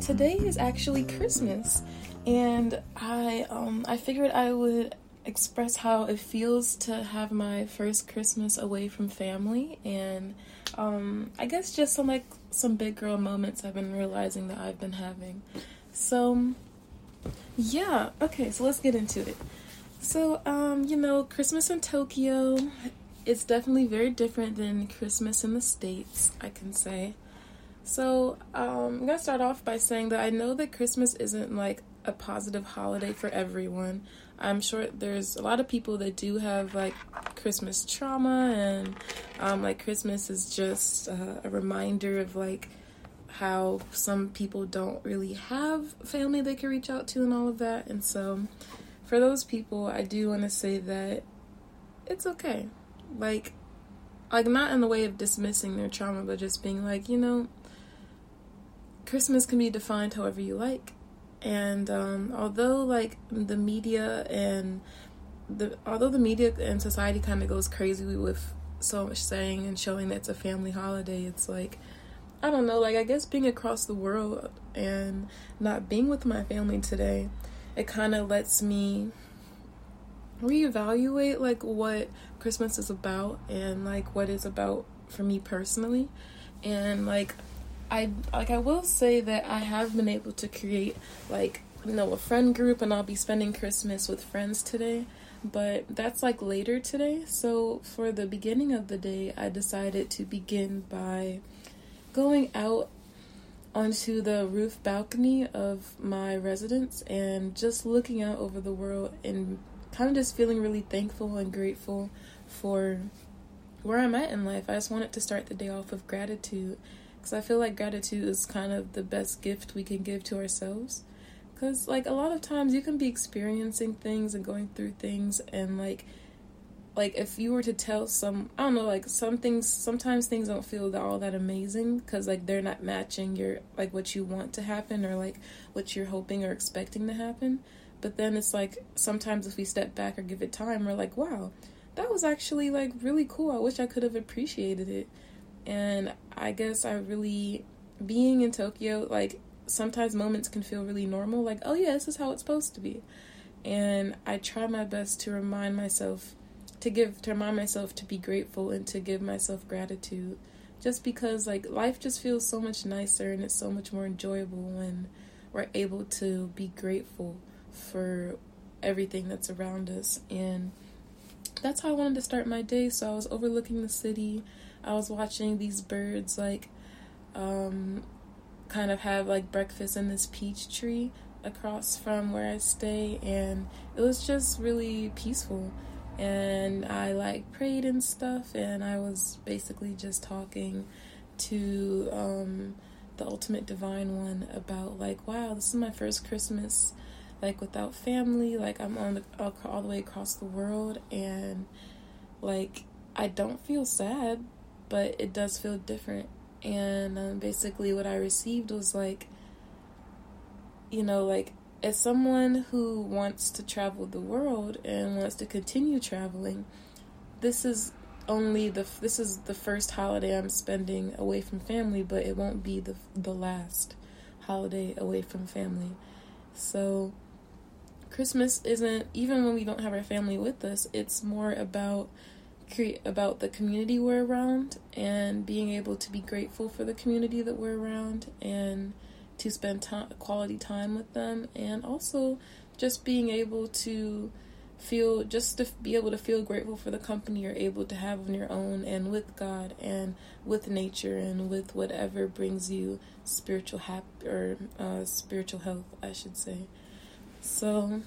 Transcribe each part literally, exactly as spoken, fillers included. Today is actually Christmas, and I um I figured I would express how it feels to have my first Christmas away from family, and um I guess just some like some big girl moments I've been realizing that I've been having. So yeah, okay, so let's get into it. So um you know, Christmas in Tokyo, it's definitely very different than Christmas in the States, I can say. So, um, I'm gonna start off by saying that I know that Christmas isn't like a positive holiday for everyone. I'm sure there's a lot of people that do have like Christmas trauma, and um, like Christmas is just uh, a reminder of like how some people don't really have family they can reach out to and all of that. And so for those people, I do want to say that it's okay. Like, like not in the way of dismissing their trauma, but just being like, you know, Christmas can be defined however you like, and um, although like the media and the although the media and society kind of goes crazy with so much saying and showing that it's a family holiday, it's like, I don't know, like I guess being across the world and not being with my family today, it kind of lets me reevaluate like what Christmas is about and like what it's about for me personally, and like. I like I will say that I have been able to create like, you know, a friend group, and I'll be spending Christmas with friends today, but that's like later today. So for the beginning of the day, I decided to begin by going out onto the roof balcony of my residence and just looking out over the world and kind of just feeling really thankful and grateful for where I'm at in life. I just wanted to start the day off with gratitude. I feel like gratitude is kind of the best gift we can give to ourselves, because like a lot of times you can be experiencing things and going through things, and like like if you were to tell some I don't know like some things sometimes things don't feel that all that amazing, because like they're not matching your like what you want to happen or like what you're hoping or expecting to happen. But then it's like sometimes if we step back or give it time, we're like, wow, that was actually like really cool, I wish I could have appreciated it. And I guess I really, being in Tokyo, like, sometimes moments can feel really normal. Like, oh yeah, this is how it's supposed to be. And I try my best to remind myself, to give, to remind myself to be grateful and to give myself gratitude. Just because, like, life just feels so much nicer and it's so much more enjoyable when we're able to be grateful for everything that's around us. And that's how I wanted to start my day. So I was overlooking the city. I was watching these birds like um, kind of have like breakfast in this peach tree across from where I stay, and it was just really peaceful. And I like prayed and stuff, and I was basically just talking to um, the ultimate divine one about like, wow, this is my first Christmas like without family, like I'm on the, all the way across the world, and like I don't feel sad, but it does feel different. And um, basically what I received was like, you know, like as someone who wants to travel the world and wants to continue traveling, this is only the this is the first holiday I'm spending away from family, but it won't be the the last holiday away from family. So Christmas isn't, even when we don't have our family with us, it's more about create about the community we're around and being able to be grateful for the community that we're around and to spend time, quality time with them, and also just being able to feel just to be able to feel grateful for the company you're able to have on your own and with God and with nature and with whatever brings you spiritual hap or uh, spiritual health, I should say. So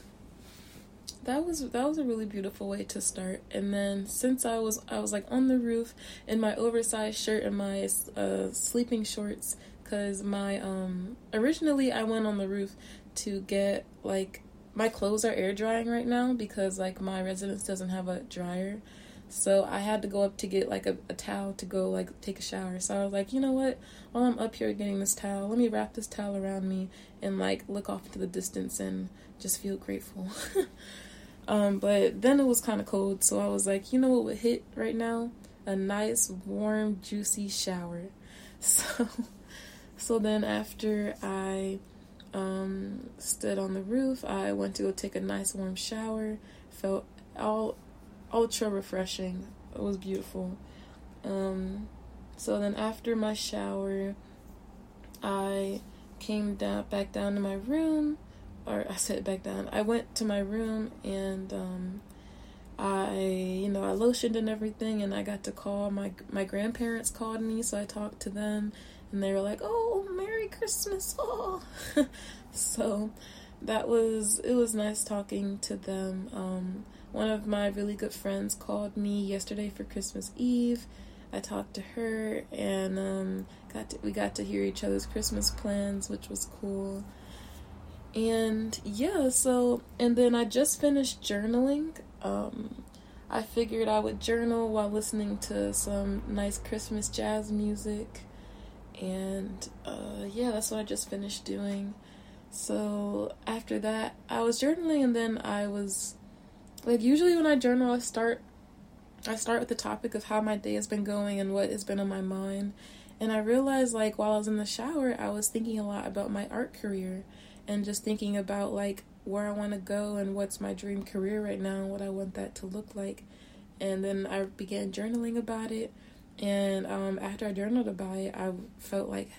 that was that was a really beautiful way to start. And then since I was I was like on the roof in my oversized shirt and my uh, sleeping shorts, because my um originally I went on the roof to get, like, my clothes are air drying right now because, like, my residence doesn't have a dryer. So I had to go up to get, like, a, a towel to go, like, take a shower. So I was like, you know what? While I'm up here getting this towel, let me wrap this towel around me and, like, look off into the distance and just feel grateful. um, but then it was kind of cold, so I was like, you know what would hit right now? A nice, warm, juicy shower. So, so then after I um, stood on the roof, I went to go take a nice, warm shower. Felt all... ultra refreshing. It was beautiful. Um so then after my shower, I came down back down to my room, or I said back down I went to my room, and um I you know I lotioned and everything, and I got to call my my grandparents called me, so I talked to them, and they were like, "Oh, Merry Christmas." Oh. So that was it was nice talking to them. um One of my really good friends called me yesterday for Christmas Eve. I talked to her, and um, got to, we got to hear each other's Christmas plans, which was cool. And yeah, so, and then I just finished journaling. Um, I figured I would journal while listening to some nice Christmas jazz music. And uh, yeah, that's what I just finished doing. So after that, I was journaling, and then I was... Like, usually when I journal, I start I start with the topic of how my day has been going and what has been on my mind. And I realized, like, while I was in the shower, I was thinking a lot about my art career and just thinking about, like, where I want to go and what's my dream career right now and what I want that to look like. And then I began journaling about it. And um, after I journaled about it, I felt, like,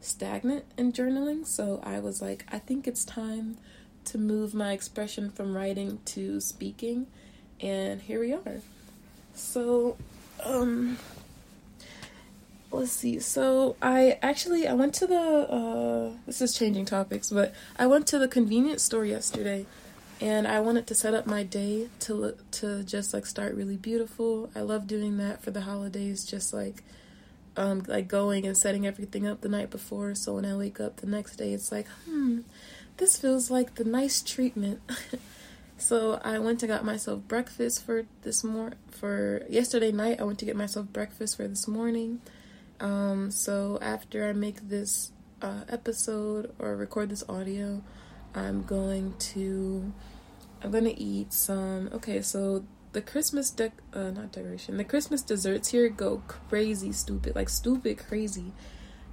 stagnant in journaling. So I was like, I think it's time to move my expression from writing to speaking, and here we are. So, um, let's see. So I actually I went to the uh, this is changing topics, but I went to the convenience store yesterday, and I wanted to set up my day to to just like start really beautiful. I love doing that for the holidays, just like um like going and setting everything up the night before. So when I wake up the next day, it's like hmm. this feels like the nice treatment. So I went to got myself breakfast for this mor- for yesterday night. I went to get myself breakfast for this morning. Um, so after I make this uh, episode or record this audio, I'm going to I'm gonna eat some. Okay, so the Christmas dec uh, not decoration. The Christmas desserts here go crazy, stupid, like stupid crazy.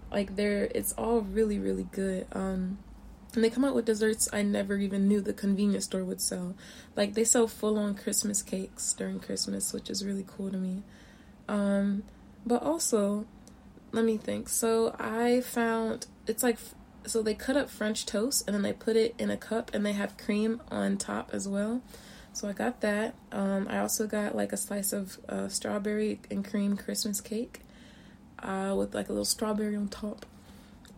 Like they're it's all really really good. Um. And they come out with desserts I never even knew the convenience store would sell. Like, they sell full-on Christmas cakes during Christmas, which is really cool to me. Um, but also, let me think. So, I found, it's like, so they cut up French toast, and then they put it in a cup, and they have cream on top as well. So, I got that. Um, I also got, like, a slice of uh, strawberry and cream Christmas cake uh, with, like, a little strawberry on top.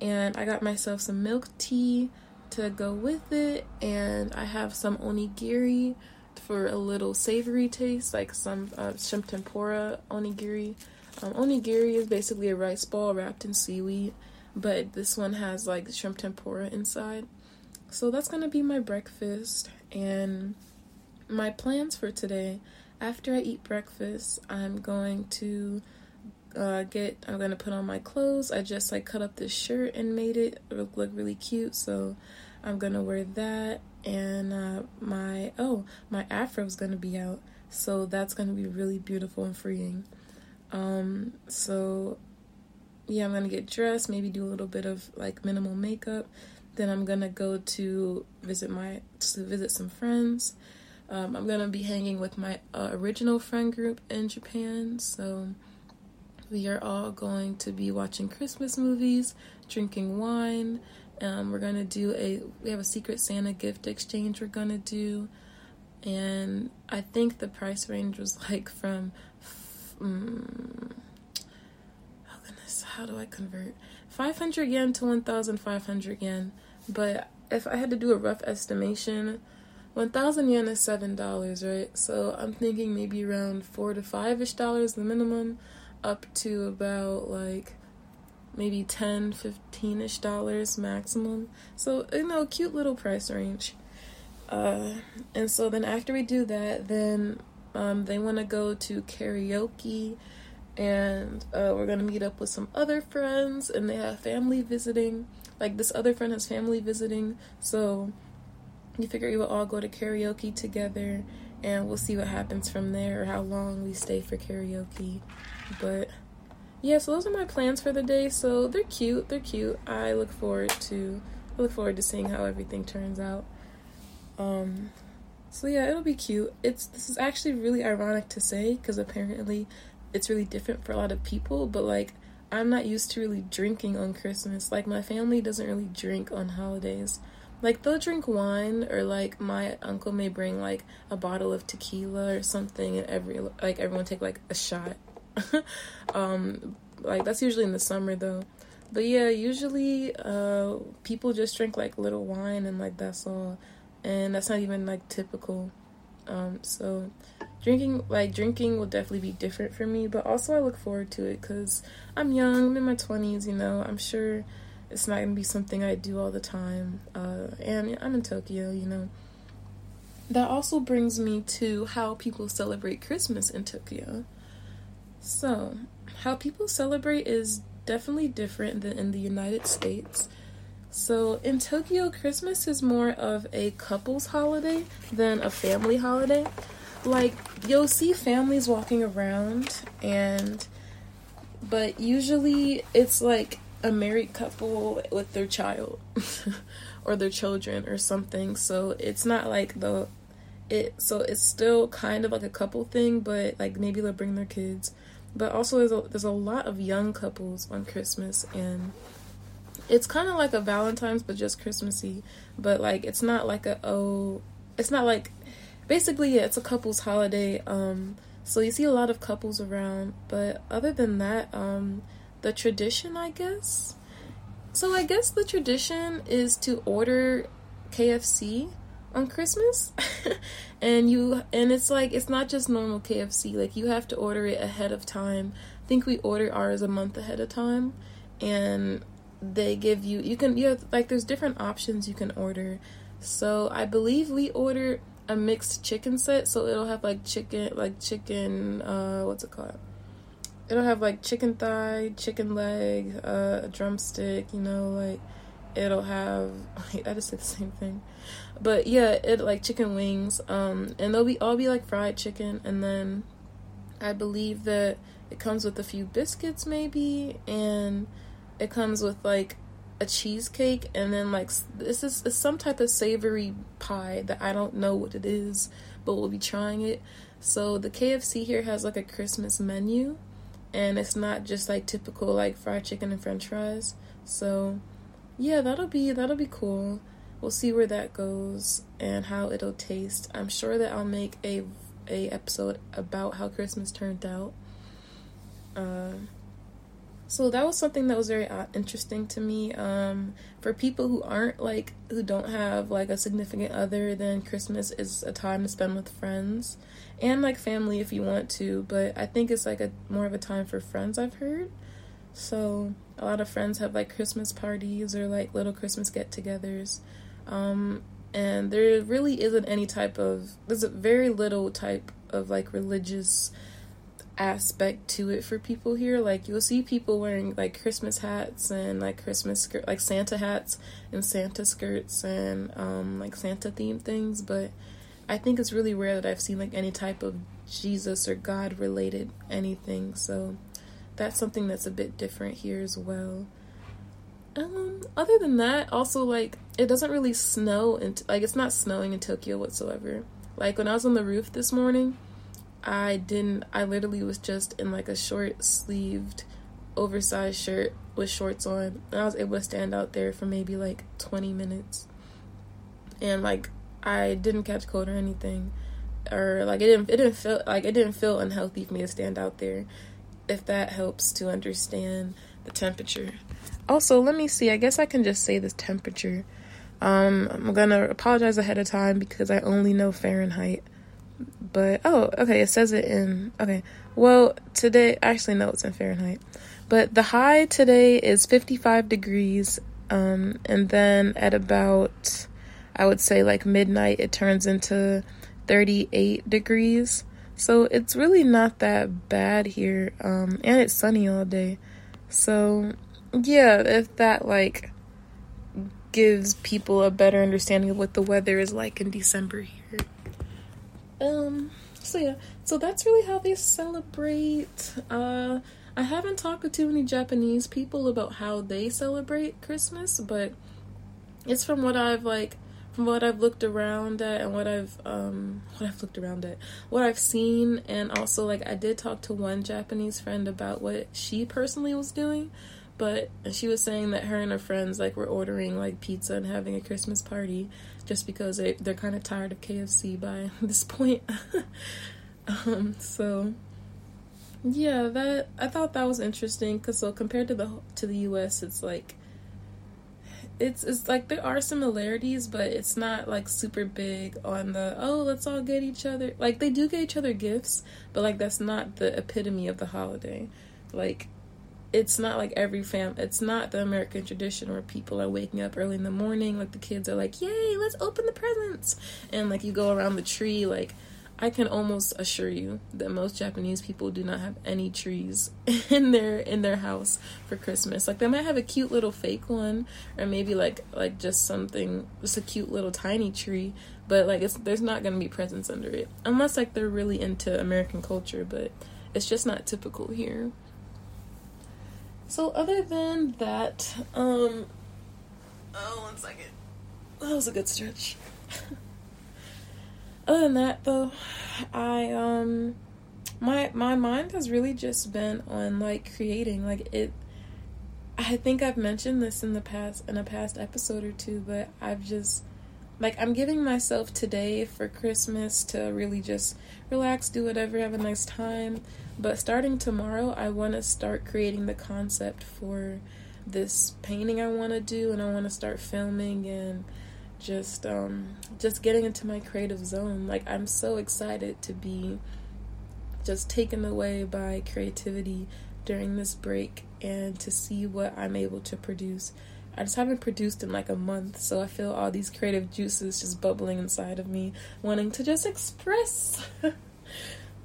And I got myself some milk tea to go with it, and I have some onigiri for a little savory taste, like some uh, shrimp tempura onigiri. Um, onigiri is basically a rice ball wrapped in seaweed, but this one has like shrimp tempura inside. So that's gonna be my breakfast and my plans for today. After I eat breakfast, I'm going to Uh, get I'm gonna put on my clothes. I just like cut up this shirt and made it look, look really cute, so I'm gonna wear that. And uh, my oh my afro's gonna be out, so that's gonna be really beautiful and freeing. Um so yeah, I'm gonna get dressed, maybe do a little bit of like minimal makeup, then I'm gonna go to visit my to visit some friends. um, I'm gonna be hanging with my uh, original friend group in Japan, so we are all going to be watching Christmas movies, drinking wine. Um, we're going to do a, we have a Secret Santa gift exchange we're going to do. And I think the price range was like from, um, oh goodness, how do I convert? five hundred yen to one thousand five hundred yen. But if I had to do a rough estimation, one thousand yen is seven dollars, right? So I'm thinking maybe around four to five-ish dollars, the minimum, up to about like maybe ten, fifteen-ish dollars maximum. So, you know, cute little price range. Uh, and so then after we do that, then um, they want to go to karaoke, and uh, we're going to meet up with some other friends, and they have family visiting. Like, this other friend has family visiting, so you figure we will all go to karaoke together, and we'll see what happens from there or how long we stay for karaoke. But yeah, so those are my plans for the day. So they're cute, they're cute. I look forward to I look forward to seeing how everything turns out. Um, so yeah, it'll be cute. It's this is actually really ironic to say, because apparently it's really different for a lot of people, but like, I'm not used to really drinking on Christmas. Like, my family doesn't really drink on holidays. Like, they'll drink wine, or like my uncle may bring like a bottle of tequila or something, and every like everyone take like a shot. um, like that's usually in the summer though. But yeah, usually uh, people just drink like little wine, and like that's all. And that's not even like typical. Um, so drinking like drinking will definitely be different for me, but also I look forward to it because I'm young, I'm in my twenties, you know. I'm sure it's not gonna be something I do all the time, uh, and I'm in Tokyo, you know. That also brings me to how people celebrate Christmas in Tokyo. So, how people celebrate is definitely different than in the United States. So, in Tokyo, Christmas is more of a couple's holiday than a family holiday. Like, you'll see families walking around, and but usually it's like a married couple with their child or their children or something. So it's not like the it so it's still kind of like a couple thing, but like maybe they'll bring their kids. But also there's a, there's a lot of young couples on Christmas, and it's kind of like a Valentine's but just Christmassy. But like it's not like a oh it's not like basically yeah, it's a couple's holiday. Um so you see a lot of couples around, but other than that, um the tradition, I guess. So I guess the tradition is to order K F C on Christmas, and you and it's like it's not just normal K F C. Like, you have to order it ahead of time. I think we order ours a month ahead of time, and they give you you can you have, like there's different options you can order. So I believe we ordered a mixed chicken set, so it'll have like chicken like chicken uh what's it called? It'll have, like, chicken thigh, chicken leg, uh, a drumstick, you know, like, it'll have, I just said the same thing, but, yeah, it, like, chicken wings, um, and they'll be, all be, like, fried chicken, and then I believe that it comes with a few biscuits, maybe, and it comes with, like, a cheesecake, and then, like, this is it's some type of savory pie that I don't know what it is, but we'll be trying it. So the K F C here has, like, a Christmas menu. And it's not just like typical like fried chicken and french fries. So yeah, that'll be that'll be cool. We'll see where that goes and how it'll taste. I'm sure that I'll make a a episode about how Christmas turned out. Uh, so that was something that was very interesting to me. Um, for people who aren't like who don't have like a significant other, then Christmas is a time to spend with friends. And like family if you want to, but I think it's like a more of a time for friends, I've heard. So a lot of friends have like Christmas parties or like little Christmas get-togethers, um and there really isn't any type of there's a very little type of like religious aspect to it for people here. Like, you'll see people wearing like Christmas hats and like Christmas skirt like Santa hats and Santa skirts and um like Santa themed things, but I think it's really rare that I've seen like any type of Jesus or God related anything. So that's something that's a bit different here as well. Um, other than that, also like it doesn't really snow and like it's not snowing in Tokyo whatsoever. Like, when I was on the roof this morning, I didn't I literally was just in like a short sleeved oversized shirt with shorts on, and I was able to stand out there for maybe like twenty minutes, and like I didn't catch cold or anything, or like it didn't it didn't feel like it didn't feel unhealthy for me to stand out there, if that helps to understand the temperature. Also, let me see, I guess I can just say the temperature. Um, I'm gonna apologize ahead of time because I only know Fahrenheit. But, oh, okay, it says it in, okay. Well, today, actually, no, it's in Fahrenheit. But the high today is fifty-five degrees, um, and then at about, I would say, like, midnight, it turns into thirty-eight degrees. So it's really not that bad here, um, and it's sunny all day. So, yeah, if that, like, gives people a better understanding of what the weather is like in December here. Um, so yeah, so that's really how they celebrate. Uh, I haven't talked to too many Japanese people about how they celebrate Christmas, but it's from what I've, like, from what I've looked around at and what I've, um, what I've looked around at, what I've seen, and also, like, I did talk to one Japanese friend about what she personally was doing, but she was saying that her and her friends, like, were ordering, like, pizza and having a Christmas party just because they, they're kind of tired of K F C by this point. um, so, yeah, that, I thought that was interesting, because, so, compared to the, to the U S, it's, like, it's, it's, like, there are similarities, but it's not, like, super big on the, oh, let's all get each other, like, they do get each other gifts, but, like, that's not the epitome of the holiday, like, it's not like every fam, it's not the American tradition where people are waking up early in the morning, like the kids are like, yay, let's open the presents, and like you go around the tree. Like, I can almost assure you that most Japanese people do not have any trees in their in their house for Christmas. Like, they might have a cute little fake one, or maybe like like just something, just a cute little tiny tree, but like it's, there's not going to be presents under it, unless like they're really into American culture, but it's just not typical here. So other than that, um, oh, one second, that was a good stretch. Other than that, though, I, um, my, my mind has really just been on, like, creating, like, it, I think I've mentioned this in the past, in a past episode or two, but I've just, like, I'm giving myself today for Christmas to really just relax, do whatever, have a nice time. But starting tomorrow, I want to start creating the concept for this painting I want to do, and I want to start filming and just um, just getting into my creative zone. Like, I'm so excited to be just taken away by creativity during this break and to see what I'm able to produce. I just haven't produced in like a month, so I feel all these creative juices just bubbling inside of me, wanting to just express.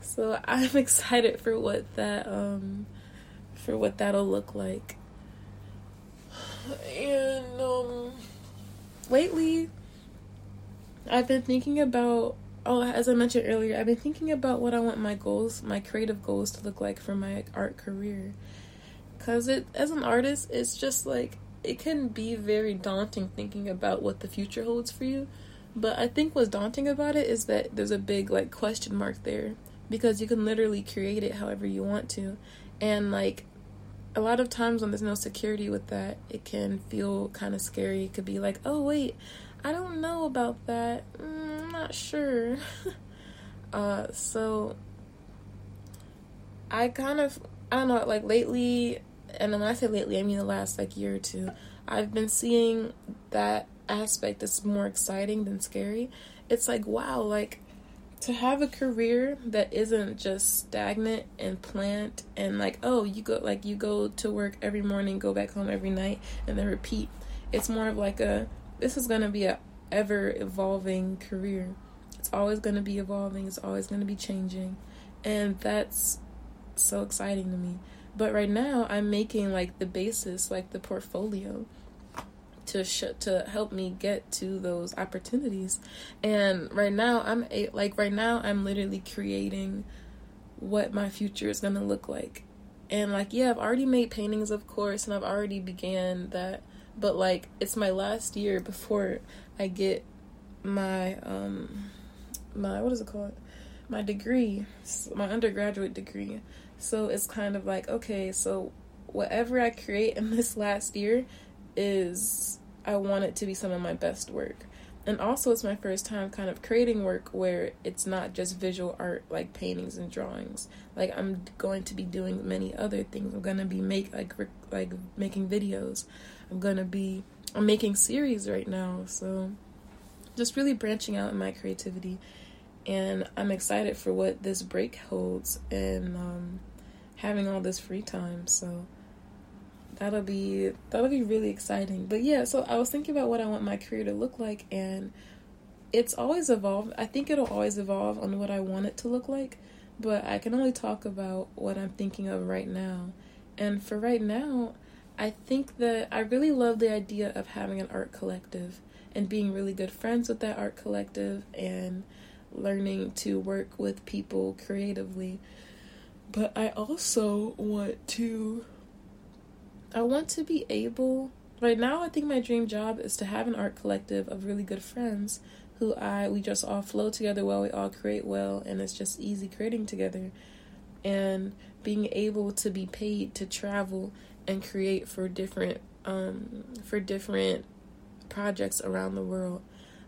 So I'm excited for what that, um, for what that'll look like. And, um, lately, I've been thinking about, oh, as I mentioned earlier, I've been thinking about what I want my goals, my creative goals to look like for my art career. 'Cause it, as an artist, it's just like, it can be very daunting thinking about what the future holds for you. But I think what's daunting about it is that there's a big, like, question mark there. Because you can literally create it however you want to. And, like, a lot of times when there's no security with that, it can feel kind of scary. It could be like, oh, wait, I don't know about that. Mm, I'm not sure. uh, so, I kind of, I don't know, like, lately, and when I say lately, I mean the last, like, year or two, I've been seeing that aspect that's more exciting than scary. It's like, wow, like, to have a career that isn't just stagnant and plant and like, oh, you go like you go to work every morning, go back home every night, and then repeat. It's more of like a, this is going to be a ever evolving career. It's always going to be evolving. It's always going to be changing. And that's so exciting to me. But right now I'm making like the basis, like the portfolio to sh- to help me get to those opportunities. And right now I'm a- like right now I'm literally creating what my future is going to look like. And like, yeah, I've already made paintings, of course, and I've already began that, but like it's my last year before I get my um my what is it called my degree, my undergraduate degree. So it's kind of like, okay, so whatever I create in this last year is, I want it to be some of my best work. And also it's my first time kind of creating work where it's not just visual art like paintings and drawings. Like, I'm going to be doing many other things. I'm going to be make like like making videos. I'm going to be I'm making series right now, so just really branching out in my creativity, and I'm excited for what this break holds, and um, having all this free time, so that'll be that'll be really exciting. But yeah, so I was thinking about what I want my career to look like, and it's always evolved. I think it'll always evolve on what I want it to look like, but I can only talk about what I'm thinking of right now. And for right now, I think that I really love the idea of having an art collective and being really good friends with that art collective and learning to work with people creatively. But I also want to, I want to be able, right now I think my dream job is to have an art collective of really good friends who I, we just all flow together well, we all create well, and it's just easy creating together. And being able to be paid to travel and create for different, um, for different projects around the world.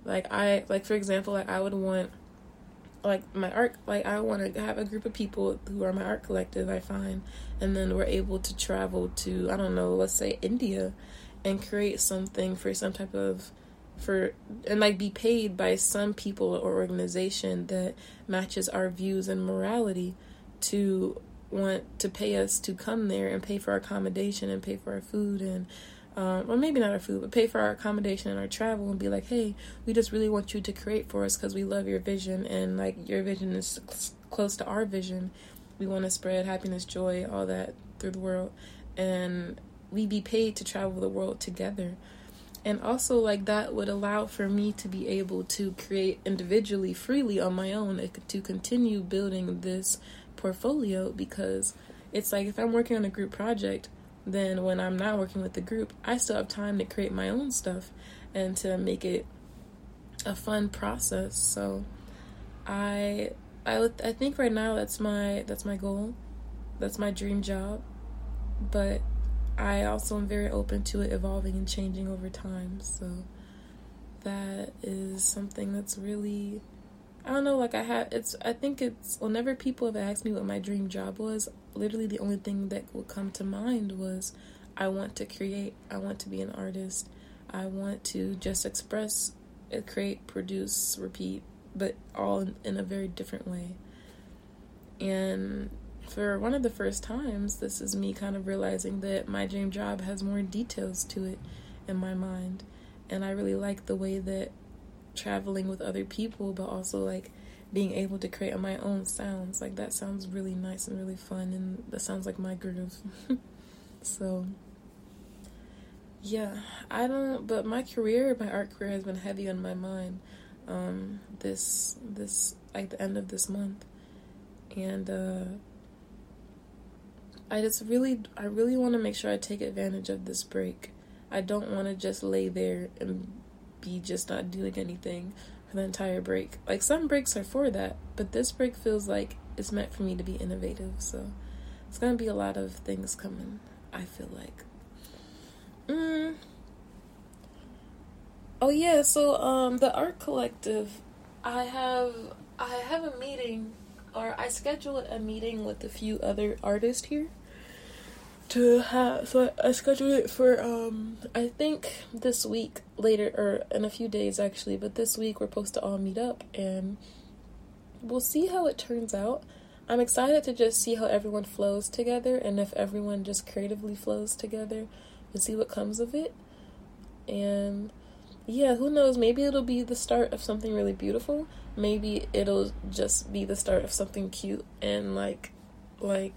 Like I, like for example, like I would want, like my art, like I want to have a group of people who are my art collective, I find, and then we're able to travel to, I don't know, let's say India, and create something for some type of, for, and like be paid by some people or organization that matches our views and morality to want to pay us to come there and pay for our accommodation and pay for our food and um, or maybe not our food, but pay for our accommodation and our travel, and be like, hey, we just really want you to create for us because we love your vision, and like your vision is cl- close to our vision. We want to spread happiness, joy, all that through the world, and we be paid to travel the world together. And also, like, that would allow for me to be able to create individually, freely on my own, and to continue building this portfolio, because it's like if I'm working on a group project, then when I'm not working with the group, I still have time to create my own stuff and to make it a fun process. So I I, I think right now that's my that's my goal. That's my dream job. But I also am very open to it evolving and changing over time. So that is something that's really, I don't know, like I have, it's, I think it's, whenever people have asked me what my dream job was, literally the only thing that would come to mind was, I want to create, I want to be an artist, I want to just express, create, produce, repeat, but all in, in a very different way. And for one of the first times, this is me kind of realizing that my dream job has more details to it in my mind, and I really like the way that traveling with other people, but also like being able to create my own sounds, like that sounds really nice and really fun, and that sounds like my groove. So yeah, I don't, but my career, my art career has been heavy on my mind um this this like the end of this month, and uh I just really I really want to make sure I take advantage of this break. I don't want to just lay there and be just not doing anything for the entire break. Like, some breaks are for that, but this break feels like it's meant for me to be innovative, so it's gonna be a lot of things coming, I feel like. mm. Oh yeah, so um the art collective, I have I have a meeting, or I scheduled a meeting with a few other artists here to have, so I, I scheduled it for, um, I think this week, later, or in a few days actually, but this week we're supposed to all meet up, and we'll see how it turns out. I'm excited to just see how everyone flows together, and if everyone just creatively flows together, and see what comes of it. And yeah, who knows, maybe it'll be the start of something really beautiful, maybe it'll just be the start of something cute and like, like,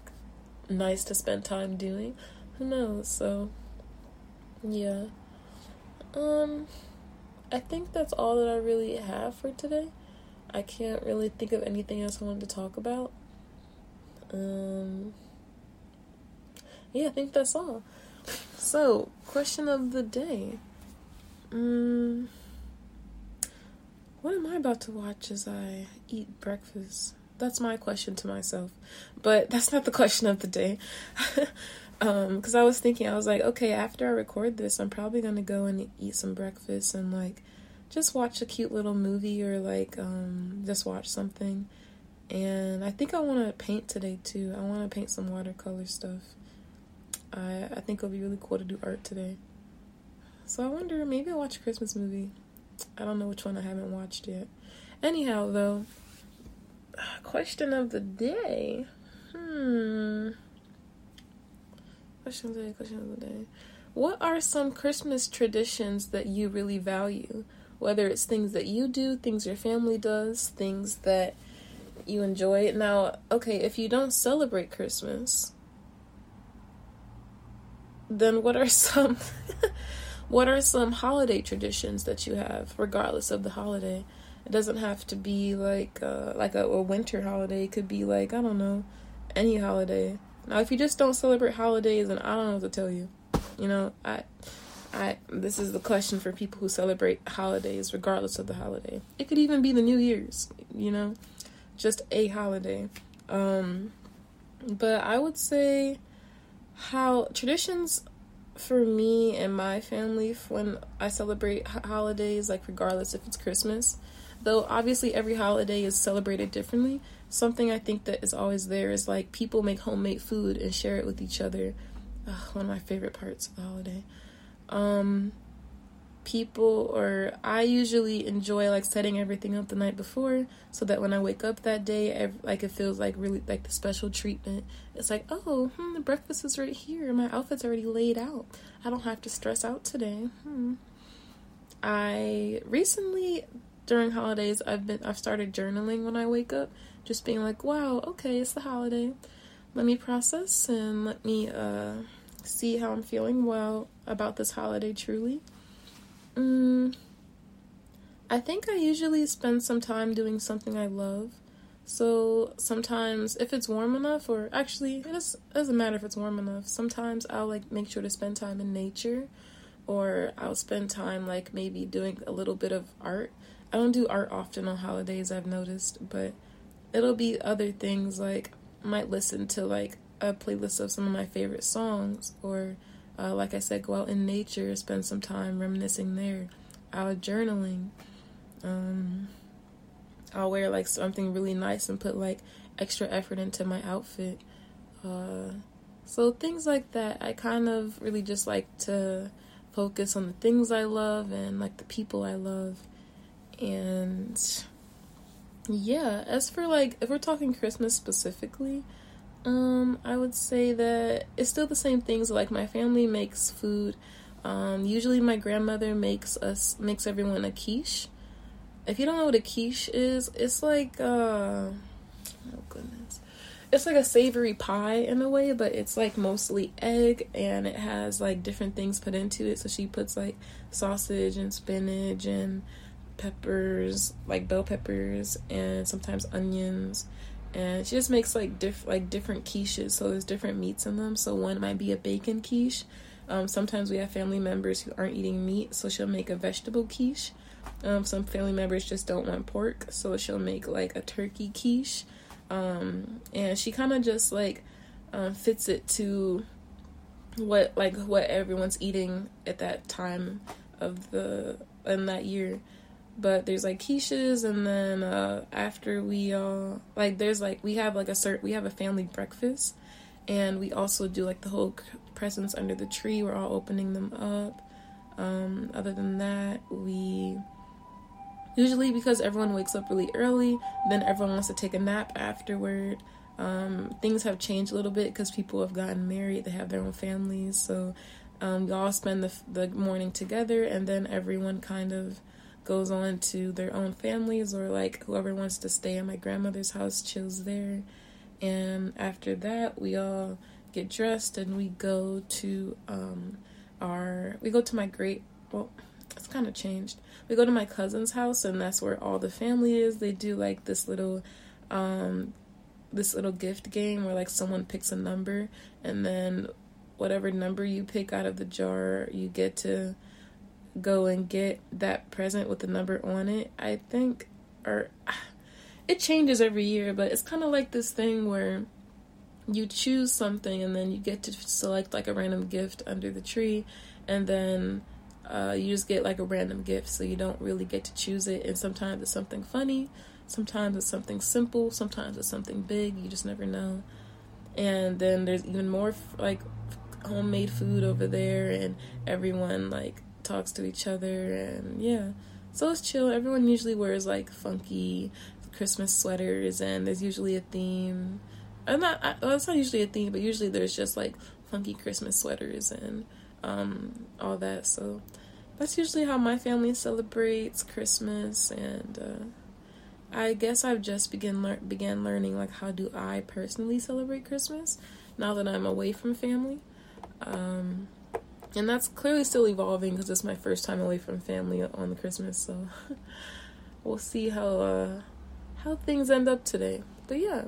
nice to spend time doing, who knows. So yeah, um I think that's all that I really have for today. I can't really think of anything else I wanted to talk about. Um yeah, I think that's all. So, question of the day, um what am I about to watch as I eat breakfast? That's my question to myself, but that's not the question of the day. um, because I was thinking, I was like, okay, after I record this, I'm probably going to go and eat some breakfast and, like, just watch a cute little movie, or, like, um, just watch something. And I think I want to paint today, too. I want to paint some watercolor stuff. I, I think it'll be really cool to do art today. So I wonder, maybe I'll watch a Christmas movie. I don't know which one I haven't watched yet. Anyhow, though, question of the day. Hmm. Question of the day, question of the day. What are some Christmas traditions that you really value? Whether it's things that you do, things your family does, things that you enjoy. Now, okay, if you don't celebrate Christmas, then what are some... What are some holiday traditions that you have, regardless of the holiday? It doesn't have to be like uh, like a, a winter holiday. It could be like, I don't know, any holiday. Now, if you just don't celebrate holidays, then I don't know what to tell you. You know, I, I. This is the question for people who celebrate holidays, regardless of the holiday. It could even be the New Year's, you know, just a holiday. Um, but I would say how traditions... For me and my family, when I celebrate holidays, like regardless if it's Christmas, though obviously every holiday is celebrated differently, something I think that is always there is like people make homemade food and share it with each other. Ugh, one of my favorite parts of the holiday. Um, people, or I usually enjoy like setting everything up the night before so that when I wake up that day, every, like it feels like really like the special treatment. It's like, oh, hmm, the breakfast is right here, my outfit's already laid out, I don't have to stress out today. hmm. I recently during holidays I've been I've started journaling when I wake up, just being like, wow, okay, it's the holiday, let me process and let me uh see how I'm feeling well about this holiday truly. Mm, I think I usually spend some time doing something I love. So sometimes if it's warm enough, or actually it, is, it doesn't matter if it's warm enough, sometimes I'll like make sure to spend time in nature, or I'll spend time like maybe doing a little bit of art. I don't do art often on holidays, I've noticed, but it'll be other things like I might listen to like a playlist of some of my favorite songs, or Uh, like I said, go out in nature, spend some time reminiscing there. I'll journaling. Um, I'll wear like something really nice and put like extra effort into my outfit. Uh, so things like that. I kind of really just like to focus on the things I love and like the people I love. And yeah, as for like, if we're talking Christmas specifically, Um, I would say that it's still the same things. Like my family makes food. Um, usually my grandmother makes us, makes everyone a quiche. If you don't know what a quiche is, it's like, uh, oh goodness. It's like a savory pie in a way, but it's like mostly egg and it has like different things put into it. So she puts like sausage and spinach and peppers, like bell peppers, and sometimes onions. And she just makes like diff like different quiches, so there's different meats in them. So one might be a bacon quiche. Um, sometimes we have family members who aren't eating meat, so she'll make a vegetable quiche. Um, some family members just don't want pork, so she'll make like a turkey quiche. Um, and she kind of just like uh, fits it to what like what everyone's eating at that time of the in that year. But there's like quiches, and then uh after we all like there's like we have like a cert we have a family breakfast, and we also do like the whole presents under the tree, we're all opening them up. Um other than that, we usually, because everyone wakes up really early, then everyone wants to take a nap afterward. Um things have changed a little bit because people have gotten married, they have their own families, so um we all spend the, the morning together, and then everyone kind of goes on to their own families, or like whoever wants to stay at my grandmother's house chills there. And after that, we all get dressed and we go to um our we go to my great well it's kind of changed we go to my cousin's house, and that's where all the family is. They do like this little um this little gift game where like someone picks a number, and then whatever number you pick out of the jar, you get to go and get that present with the number on it, I think, or it changes every year, but it's kind of like this thing where you choose something and then you get to select like a random gift under the tree, and then uh, you just get like a random gift, so you don't really get to choose it. And sometimes it's something funny, sometimes it's something simple, sometimes it's something big, you just never know. And then there's even more like homemade food over there, and everyone like talks to each other, and yeah, so it's chill. Everyone usually wears like funky Christmas sweaters, and there's usually a theme. I'm not, I, well, it's not usually a theme, but usually there's just like funky Christmas sweaters and um, all that. So that's usually how my family celebrates Christmas, and uh, I guess I've just began lear- began learning like how do I personally celebrate Christmas now that I'm away from family. Um, and that's clearly still evolving because it's my first time away from family on Christmas, so we'll see how uh, how things end up today. But yeah,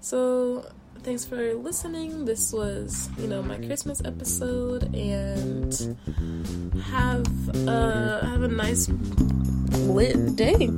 so thanks for listening. This was, you know, my Christmas episode, and have uh, have a nice lit day.